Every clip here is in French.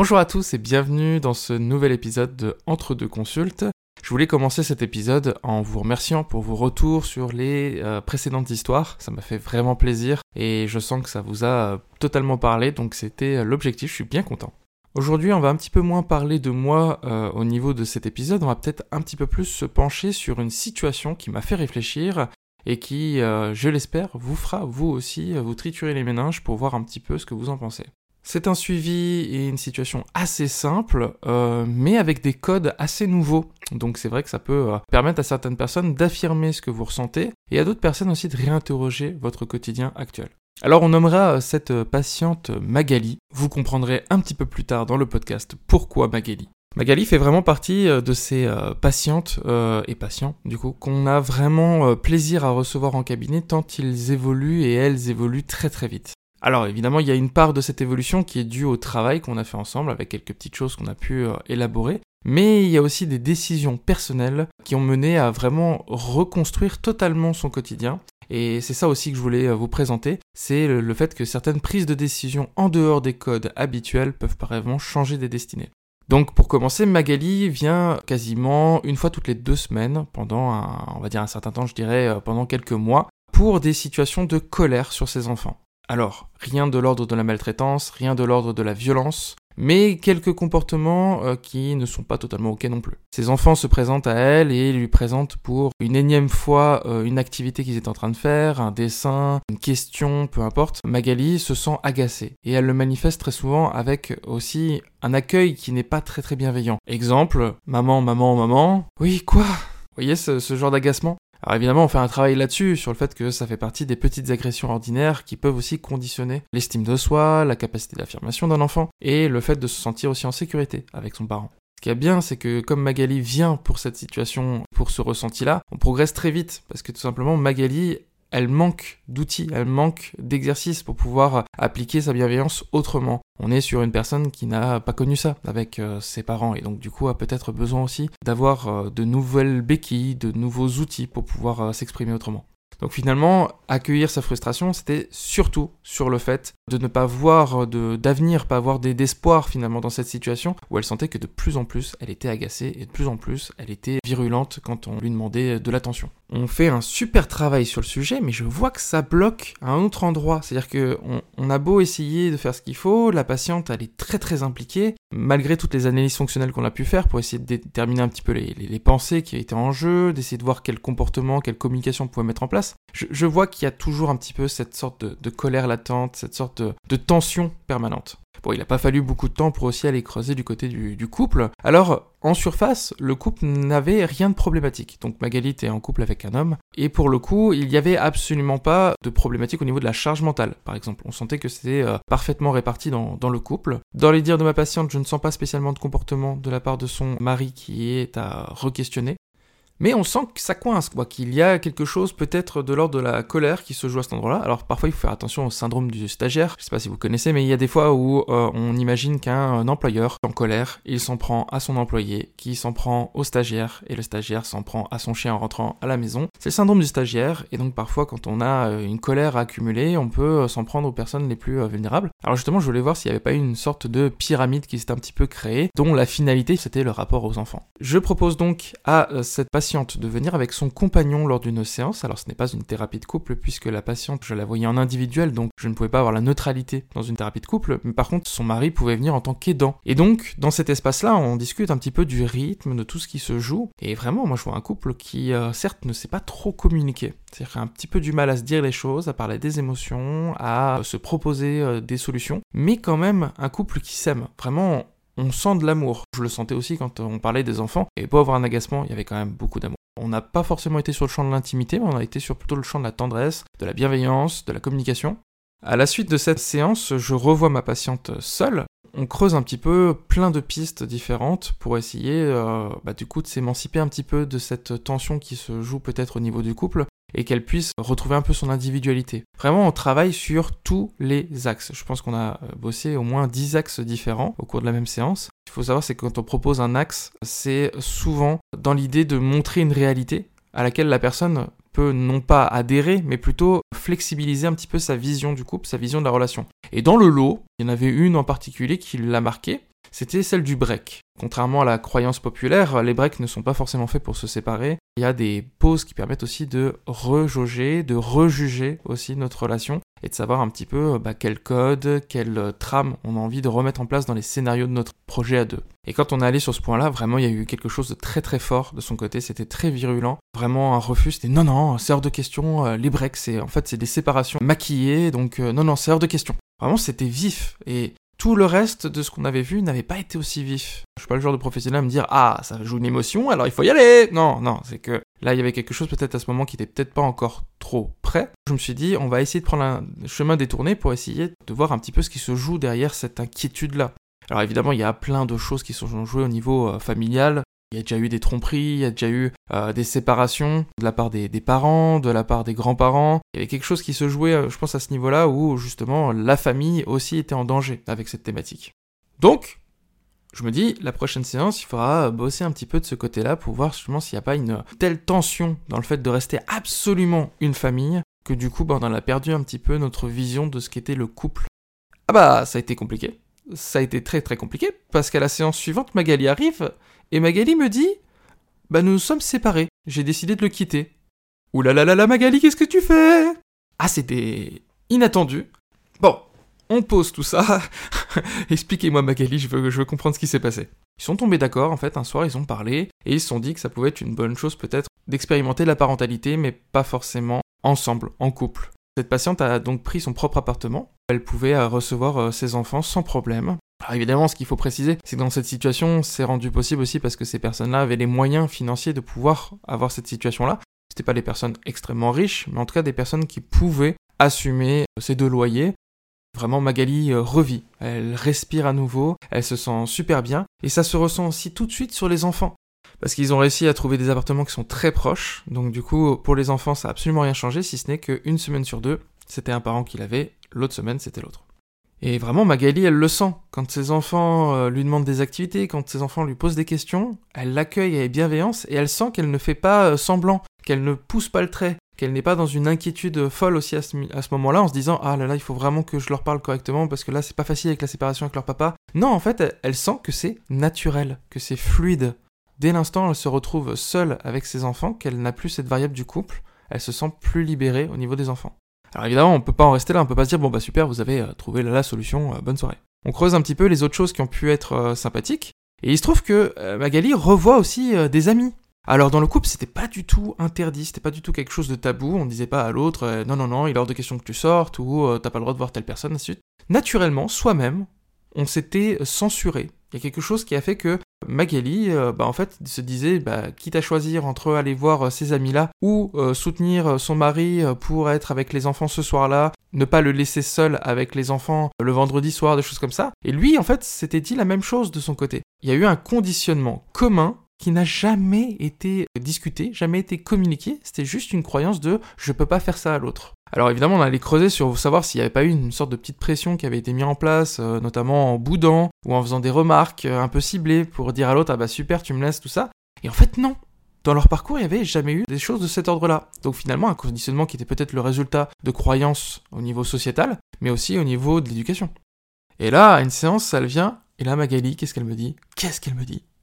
Bonjour à tous et bienvenue dans ce nouvel épisode de Entre Deux Consultes. Je voulais commencer cet épisode en vous remerciant pour vos retours sur les précédentes histoires. Ça m'a fait vraiment plaisir et je sens que ça vous a totalement parlé, donc c'était l'objectif, je suis bien content. Aujourd'hui, on va un petit peu moins parler de moi au niveau de cet épisode, on va peut-être un petit peu plus se pencher sur une situation qui m'a fait réfléchir et qui, je l'espère, vous fera vous aussi vous triturer les méninges pour voir un petit peu ce que vous en pensez. C'est un suivi et une situation assez simple, mais avec des codes assez nouveaux. Donc c'est vrai que ça peut permettre à certaines personnes d'affirmer ce que vous ressentez, et à d'autres personnes aussi de réinterroger votre quotidien actuel. Alors on nommera cette patiente Magalie. Vous comprendrez un petit peu plus tard dans le podcast pourquoi Magalie. Magalie fait vraiment partie de ces patientes et patients, du coup, qu'on a vraiment plaisir à recevoir en cabinet tant ils évoluent et elles évoluent très très vite. Alors évidemment, il y a une part de cette évolution qui est due au travail qu'on a fait ensemble, avec quelques petites choses qu'on a pu élaborer, mais il y a aussi des décisions personnelles qui ont mené à vraiment reconstruire totalement son quotidien, et c'est ça aussi que je voulais vous présenter, c'est le fait que certaines prises de décision en dehors des codes habituels peuvent vraiment changer des destinées. Donc pour commencer, Magalie vient quasiment une fois toutes les 2 semaines, pendant un certain temps, je dirais pendant quelques mois, pour des situations de colère sur ses enfants. Alors, rien de l'ordre de la maltraitance, rien de l'ordre de la violence, mais quelques comportements qui ne sont pas totalement OK non plus. Ses enfants se présentent à elle et lui présentent pour une énième fois une activité qu'ils étaient en train de faire, un dessin, une question, peu importe. Magalie se sent agacée et elle le manifeste très souvent avec aussi un accueil qui n'est pas très très bienveillant. Exemple, maman, maman, maman. Oui, quoi ? Vous voyez ce genre d'agacement ? Alors évidemment, on fait un travail là-dessus, sur le fait que ça fait partie des petites agressions ordinaires qui peuvent aussi conditionner l'estime de soi, la capacité d'affirmation d'un enfant, et le fait de se sentir aussi en sécurité avec son parent. Ce qu'il y a bien, c'est que comme Magalie vient pour cette situation, pour ce ressenti-là, on progresse très vite, parce que tout simplement, Magalie, elle manque d'outils, elle manque d'exercices pour pouvoir appliquer sa bienveillance autrement. On est sur une personne qui n'a pas connu ça avec ses parents et donc du coup a peut-être besoin aussi d'avoir de nouvelles béquilles, de nouveaux outils pour pouvoir s'exprimer autrement. Donc finalement, accueillir sa frustration, c'était surtout sur le fait de ne pas voir d'avenir, pas avoir d'espoir finalement dans cette situation où elle sentait que de plus en plus elle était agacée et de plus en plus elle était virulente quand on lui demandait de l'attention. On fait un super travail sur le sujet, mais je vois que ça bloque à un autre endroit. C'est-à-dire qu'on a beau essayer de faire ce qu'il faut, la patiente elle est très très impliquée, malgré toutes les analyses fonctionnelles qu'on a pu faire pour essayer de déterminer un petit peu les pensées qui étaient en jeu, d'essayer de voir quel comportement, quelle communication on pouvait mettre en place. Je vois qu'il y a toujours un petit peu cette sorte de colère latente, cette sorte de tension permanente. Bon, il n'a pas fallu beaucoup de temps pour aussi aller creuser du côté du couple. Alors, en surface, le couple n'avait rien de problématique. Donc Magalie était en couple avec un homme, et pour le coup, il n'y avait absolument pas de problématique au niveau de la charge mentale, par exemple. On sentait que c'était parfaitement réparti dans le couple. Dans les dires de ma patiente, je ne sens pas spécialement de comportement de la part de son mari qui est à re-questionner. Mais on sent que ça coince, quoi, qu'il y a quelque chose peut-être de l'ordre de la colère qui se joue à cet endroit-là. Alors parfois il faut faire attention au syndrome du stagiaire, je sais pas si vous connaissez, mais il y a des fois où on imagine qu'un employeur en colère, il s'en prend à son employé, qui s'en prend au stagiaire, et le stagiaire s'en prend à son chien en rentrant à la maison. C'est le syndrome du stagiaire, et donc parfois quand on a une colère accumulée, on peut s'en prendre aux personnes les plus vulnérables. Alors justement je voulais voir s'il n'y avait pas eu une sorte de pyramide qui s'était un petit peu créée, dont la finalité c'était le rapport aux enfants. Je propose donc à cette patiente de venir avec son compagnon lors d'une séance. Alors ce n'est pas une thérapie de couple puisque la patiente, je la voyais en individuel, donc je ne pouvais pas avoir la neutralité dans une thérapie de couple, mais par contre son mari pouvait venir en tant qu'aidant. Et donc dans cet espace-là, on discute un petit peu du rythme, de tout ce qui se joue, et vraiment moi je vois un couple qui certes ne sait pas trop communiquer, c'est-à-dire qu'il a un petit peu du mal à se dire les choses, à parler des émotions, à se proposer des solutions, mais quand même un couple qui s'aime, vraiment. On sent de l'amour. Je le sentais aussi quand on parlait des enfants. Et pour avoir un agacement, il y avait quand même beaucoup d'amour. On n'a pas forcément été sur le champ de l'intimité, mais on a été sur plutôt le champ de la tendresse, de la bienveillance, de la communication. À la suite de cette séance, je revois ma patiente seule. On creuse un petit peu plein de pistes différentes pour essayer du coup de s'émanciper un petit peu de cette tension qui se joue peut-être au niveau du couple et qu'elle puisse retrouver un peu son individualité. Vraiment, on travaille sur tous les axes. Je pense qu'on a bossé au moins 10 axes différents au cours de la même séance. Il faut savoir, c'est que quand on propose un axe, c'est souvent dans l'idée de montrer une réalité à laquelle la personne peut non pas adhérer, mais plutôt flexibiliser un petit peu sa vision du couple, sa vision de la relation. Et dans le lot, il y en avait une en particulier qui l'a marqué. c'était celle du break. Contrairement à la croyance populaire, les breaks ne sont pas forcément faits pour se séparer. Il y a des pauses qui permettent aussi de rejauger, de rejuger aussi notre relation et de savoir un petit peu quel code, quelle trame on a envie de remettre en place dans les scénarios de notre projet à deux. Et quand on est allé sur ce point-là, vraiment, il y a eu quelque chose de très très fort de son côté, c'était très virulent, vraiment un refus, c'était non, c'est hors de question, les breaks, c'est des séparations maquillées, donc non, c'est hors de question. Vraiment, c'était vif et... tout le reste de ce qu'on avait vu n'avait pas été aussi vif. Je suis pas le genre de professionnel à me dire « Ah, ça joue une émotion, alors il faut y aller !» Non, c'est que là, il y avait quelque chose peut-être à ce moment qui était peut-être pas encore trop prêt. Je me suis dit « On va essayer de prendre un chemin détourné pour essayer de voir un petit peu ce qui se joue derrière cette inquiétude-là. » Alors évidemment, il y a plein de choses qui sont jouées au niveau familial. Il y a déjà eu des tromperies, il y a déjà eu des séparations de la part des parents, de la part des grands-parents. Il y avait quelque chose qui se jouait, je pense, à ce niveau-là, où justement la famille aussi était en danger avec cette thématique. Donc, je me dis, la prochaine séance, il faudra bosser un petit peu de ce côté-là pour voir justement s'il n'y a pas une telle tension dans le fait de rester absolument une famille, que du coup, on a perdu un petit peu notre vision de ce qu'était le couple. Ah bah, ça a été compliqué. Ça a été très très compliqué, parce qu'à la séance suivante, Magalie arrive, et Magalie me dit « Bah nous sommes séparés, j'ai décidé de le quitter. » « Ouh là là Magalie, qu'est-ce que tu fais ?» Ah, c'était inattendu. Bon, on pose tout ça. Expliquez-moi Magalie, je veux comprendre ce qui s'est passé. Ils sont tombés d'accord, en fait, un soir, ils ont parlé, et ils se sont dit que ça pouvait être une bonne chose peut-être d'expérimenter la parentalité, mais pas forcément ensemble, en couple. Cette patiente a donc pris son propre appartement. Elle pouvait recevoir ses enfants sans problème. Alors évidemment, ce qu'il faut préciser, c'est que dans cette situation, c'est rendu possible aussi parce que ces personnes-là avaient les moyens financiers de pouvoir avoir cette situation-là. C'était pas des personnes extrêmement riches, mais en tout cas des personnes qui pouvaient assumer ces deux loyers. Vraiment, Magalie revit. Elle respire à nouveau, elle se sent super bien. Et ça se ressent aussi tout de suite sur les enfants. Parce qu'ils ont réussi à trouver des appartements qui sont très proches, donc du coup, pour les enfants, ça n'a absolument rien changé, si ce n'est qu'une semaine sur deux, c'était un parent qui l'avait, l'autre semaine, c'était l'autre. Et vraiment, Magalie, elle le sent. Quand ses enfants lui demandent des activités, quand ses enfants lui posent des questions, elle l'accueille avec bienveillance, et elle sent qu'elle ne fait pas semblant, qu'elle ne pousse pas le trait, qu'elle n'est pas dans une inquiétude folle aussi à ce moment-là, en se disant « Ah là là, il faut vraiment que je leur parle correctement, parce que là, c'est pas facile avec la séparation avec leur papa. » Non, en fait, elle sent que c'est naturel, que c'est fluide. Dès l'instant, elle se retrouve seule avec ses enfants, qu'elle n'a plus cette variable du couple, elle se sent plus libérée au niveau des enfants. Alors évidemment, on peut pas en rester là, on peut pas se dire « Bon bah super, vous avez trouvé la solution, bonne soirée ». On creuse un petit peu les autres choses qui ont pu être sympathiques, et il se trouve que Magalie revoit aussi des amis. Alors dans le couple, c'était pas du tout interdit, c'était pas du tout quelque chose de tabou, on disait pas à l'autre « Non, il est hors de question que tu sortes » ou « T'as pas le droit de voir telle personne », ainsi de suite. Naturellement, soi-même, on s'était censuré. Il y a quelque chose qui a fait que Magalie, en fait, se disait, quitte à choisir entre aller voir ses amis-là ou soutenir son mari pour être avec les enfants ce soir-là, ne pas le laisser seul avec les enfants le vendredi soir, des choses comme ça. Et lui, en fait, s'était dit la même chose de son côté. Il y a eu un conditionnement commun qui n'a jamais été discuté, jamais été communiqué. C'était juste une croyance de « je peux pas faire ça à l'autre ». Alors évidemment, on allait creuser sur savoir s'il n'y avait pas eu une sorte de petite pression qui avait été mise en place, notamment en boudant ou en faisant des remarques un peu ciblées pour dire à l'autre « ah bah super, tu me laisses, tout ça ». Et en fait, non. Dans leur parcours, il n'y avait jamais eu des choses de cet ordre-là. Donc finalement, un conditionnement qui était peut-être le résultat de croyances au niveau sociétal, mais aussi au niveau de l'éducation. Et là, à une séance, elle vient, et là Magalie, qu'est-ce qu'elle me dit ?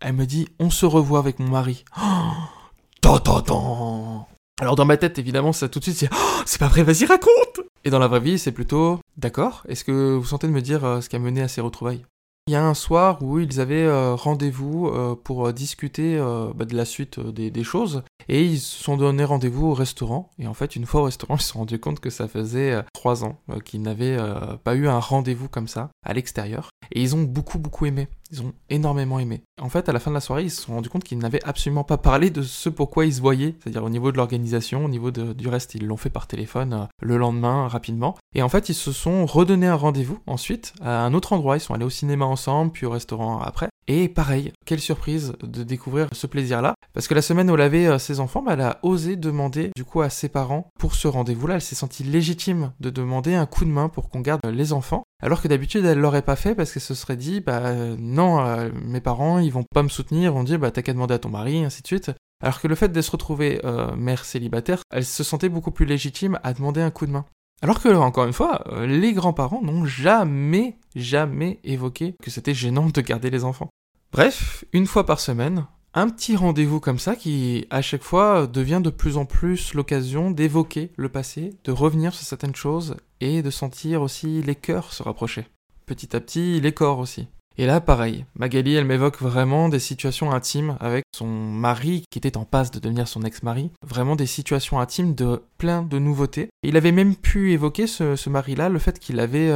Elle me dit « on se revoit avec mon mari oh ». Tant. Alors dans ma tête, évidemment, ça tout de suite, c'est « oh, c'est pas vrai, vas-y, raconte !» Et dans la vraie vie, c'est plutôt « d'accord, est-ce que vous sentez de me dire ce qui a mené à ces retrouvailles ?» Il y a un soir où ils avaient rendez-vous pour discuter de la suite des choses, et ils se sont donné rendez-vous au restaurant, et en fait, une fois au restaurant, ils se sont rendus compte que ça faisait 3 ans qu'ils n'avaient pas eu un rendez-vous comme ça, à l'extérieur, et ils ont beaucoup aimé. Ils ont énormément aimé. En fait, à la fin de la soirée, ils se sont rendus compte qu'ils n'avaient absolument pas parlé de ce pourquoi ils se voyaient, c'est-à-dire au niveau de l'organisation, au niveau du reste, ils l'ont fait par téléphone le lendemain, rapidement. Et en fait, ils se sont redonnés un rendez-vous ensuite, à un autre endroit. Ils sont allés au cinéma ensemble, puis au restaurant après. Et pareil, quelle surprise de découvrir ce plaisir-là. Parce que la semaine où elle avait ses enfants, elle a osé demander du coup à ses parents pour ce rendez-vous-là. Elle s'est sentie légitime de demander un coup de main pour qu'on garde les enfants. Alors que d'habitude, elle l'aurait pas fait parce qu'elle se serait dit « non, mes parents, ils vont pas me soutenir, on dit « t'as qu'à demander à ton mari », ainsi de suite ». Alors que le fait de se retrouver mère célibataire, elle se sentait beaucoup plus légitime à demander un coup de main. Alors que, encore une fois, les grands-parents n'ont jamais évoqué que c'était gênant de garder les enfants. Bref, une fois par semaine, un petit rendez-vous comme ça qui, à chaque fois, devient de plus en plus l'occasion d'évoquer le passé, de revenir sur certaines choses et de sentir aussi les cœurs se rapprocher. Petit à petit, les corps aussi. Et là, pareil, Magalie, elle m'évoque vraiment des situations intimes avec son mari qui était en passe de devenir son ex-mari. Vraiment des situations intimes de plein de nouveautés. Et il avait même pu évoquer ce mari-là, le fait qu'il avait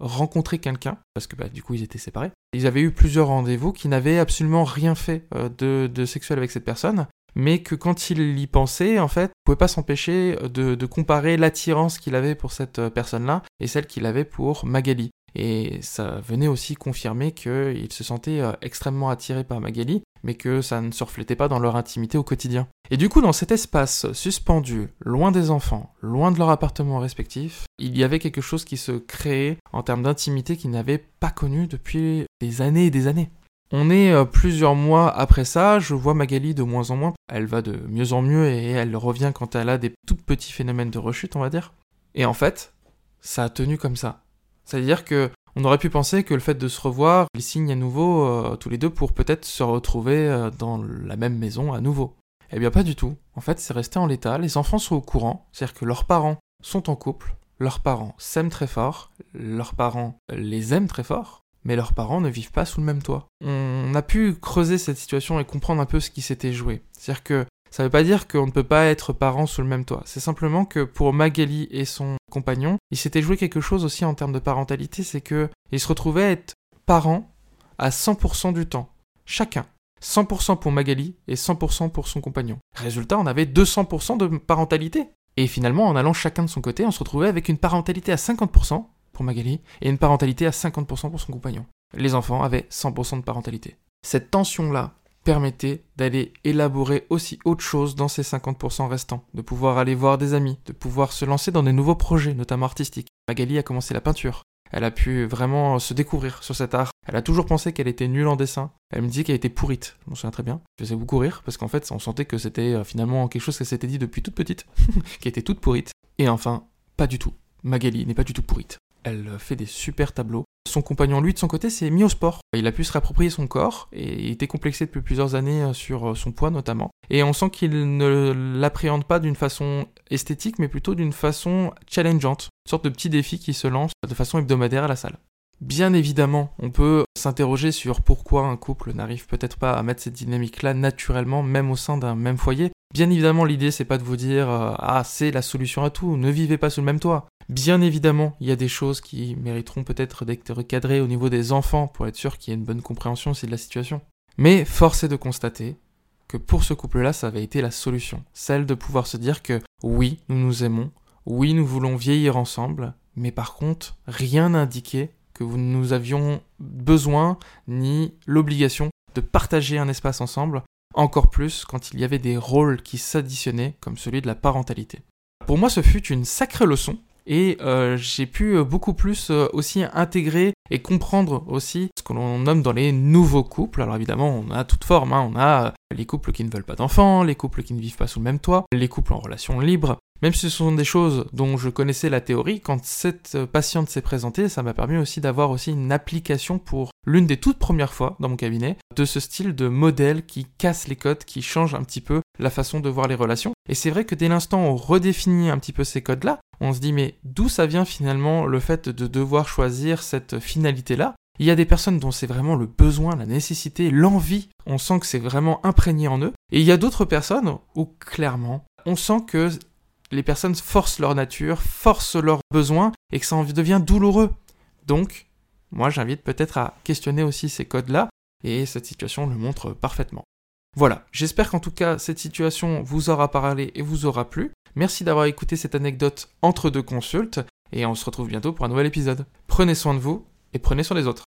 rencontré quelqu'un, parce que du coup ils étaient séparés. Ils avaient eu plusieurs rendez-vous qui n'avaient absolument rien fait de sexuel avec cette personne, mais que quand il y pensait, en fait, il ne pouvait pas s'empêcher de comparer l'attirance qu'il avait pour cette personne-là et celle qu'il avait pour Magalie. Et ça venait aussi confirmer qu'ils se sentaient extrêmement attirés par Magalie, mais que ça ne se reflétait pas dans leur intimité au quotidien. Et du coup, dans cet espace suspendu, loin des enfants, loin de leur appartement respectif, il y avait quelque chose qui se créait en termes d'intimité qu'ils n'avaient pas connu depuis des années et des années. On est plusieurs mois après ça, je vois Magalie de moins en moins, elle va de mieux en mieux et elle revient quand elle a des tout petits phénomènes de rechute, on va dire. Et en fait, ça a tenu comme ça. C'est-à-dire qu'on aurait pu penser que le fait de se revoir les signe à nouveau tous les deux pour peut-être se retrouver dans la même maison à nouveau. Eh bien pas du tout. En fait, c'est resté en l'état. Les enfants sont au courant, c'est-à-dire que leurs parents sont en couple, leurs parents s'aiment très fort, leurs parents les aiment très fort, mais leurs parents ne vivent pas sous le même toit. On a pu creuser cette situation et comprendre un peu ce qui s'était joué. C'est-à-dire que ça ne veut pas dire qu'on ne peut pas être parents sous le même toit. C'est simplement que pour Magalie et son compagnon, il s'était joué quelque chose aussi en termes de parentalité, c'est qu'ils se retrouvaient à être parents à 100% du temps. Chacun. 100% pour Magalie et 100% pour son compagnon. Résultat, on avait 200% de parentalité. Et finalement, en allant chacun de son côté, on se retrouvait avec une parentalité à 50% pour Magalie et une parentalité à 50% pour son compagnon. Les enfants avaient 100% de parentalité. Cette tension-là permettait d'aller élaborer aussi autre chose dans ces 50% restants, de pouvoir aller voir des amis, de pouvoir se lancer dans des nouveaux projets, notamment artistiques. Magalie a commencé la peinture. Elle a pu vraiment se découvrir sur cet art. Elle a toujours pensé qu'elle était nulle en dessin. Elle me disait qu'elle était pourrite. Je m'en souviens très bien. Je faisais beaucoup rire parce qu'en fait, on sentait que c'était finalement quelque chose qu'elle s'était dit depuis toute petite, qui était toute pourrite. Et enfin, pas du tout. Magalie n'est pas du tout pourrite. Elle fait des super tableaux. Son compagnon, lui, de son côté, s'est mis au sport. Il a pu se réapproprier son corps, et il était complexé depuis plusieurs années sur son poids notamment. Et on sent qu'il ne l'appréhende pas d'une façon esthétique, mais plutôt d'une façon challengeante. Une sorte de petit défi qui se lance de façon hebdomadaire à la salle. Bien évidemment, on peut s'interroger sur pourquoi un couple n'arrive peut-être pas à mettre cette dynamique-là naturellement, même au sein d'un même foyer. Bien évidemment, l'idée, c'est pas de vous dire « Ah, c'est la solution à tout, ne vivez pas sous le même toit ». Bien évidemment, il y a des choses qui mériteront peut-être d'être recadrées au niveau des enfants pour être sûr qu'il y ait une bonne compréhension aussi de la situation. Mais force est de constater que pour ce couple-là, ça avait été la solution. Celle de pouvoir se dire que oui, nous nous aimons, oui, nous voulons vieillir ensemble, mais par contre, rien n'indiquait que nous avions besoin ni l'obligation de partager un espace ensemble, encore plus quand il y avait des rôles qui s'additionnaient comme celui de la parentalité. Pour moi, ce fut une sacrée leçon. Et j'ai pu beaucoup plus aussi intégrer et comprendre aussi ce que l'on nomme dans les nouveaux couples. Alors évidemment, on a toutes formes, hein. On a les couples qui ne veulent pas d'enfants, les couples qui ne vivent pas sous le même toit, les couples en relation libre. Même si ce sont des choses dont je connaissais la théorie, quand cette patiente s'est présentée, ça m'a permis aussi d'avoir aussi une application pour l'une des toutes premières fois dans mon cabinet de ce style de modèle qui casse les codes, qui change un petit peu la façon de voir les relations. Et c'est vrai que dès l'instant où on redéfinit un petit peu ces codes-là, on se dit mais d'où ça vient finalement le fait de devoir choisir cette finalité-là ? Il y a des personnes dont c'est vraiment le besoin, la nécessité, l'envie, on sent que c'est vraiment imprégné en eux. Et il y a d'autres personnes où clairement, on sent que les personnes forcent leur nature, forcent leurs besoins et que ça en devient douloureux. Donc, moi j'invite peut-être à questionner aussi ces codes-là et cette situation le montre parfaitement. Voilà, j'espère qu'en tout cas cette situation vous aura parlé et vous aura plu. Merci d'avoir écouté cette anecdote entre deux consultes et on se retrouve bientôt pour un nouvel épisode. Prenez soin de vous et prenez soin des autres.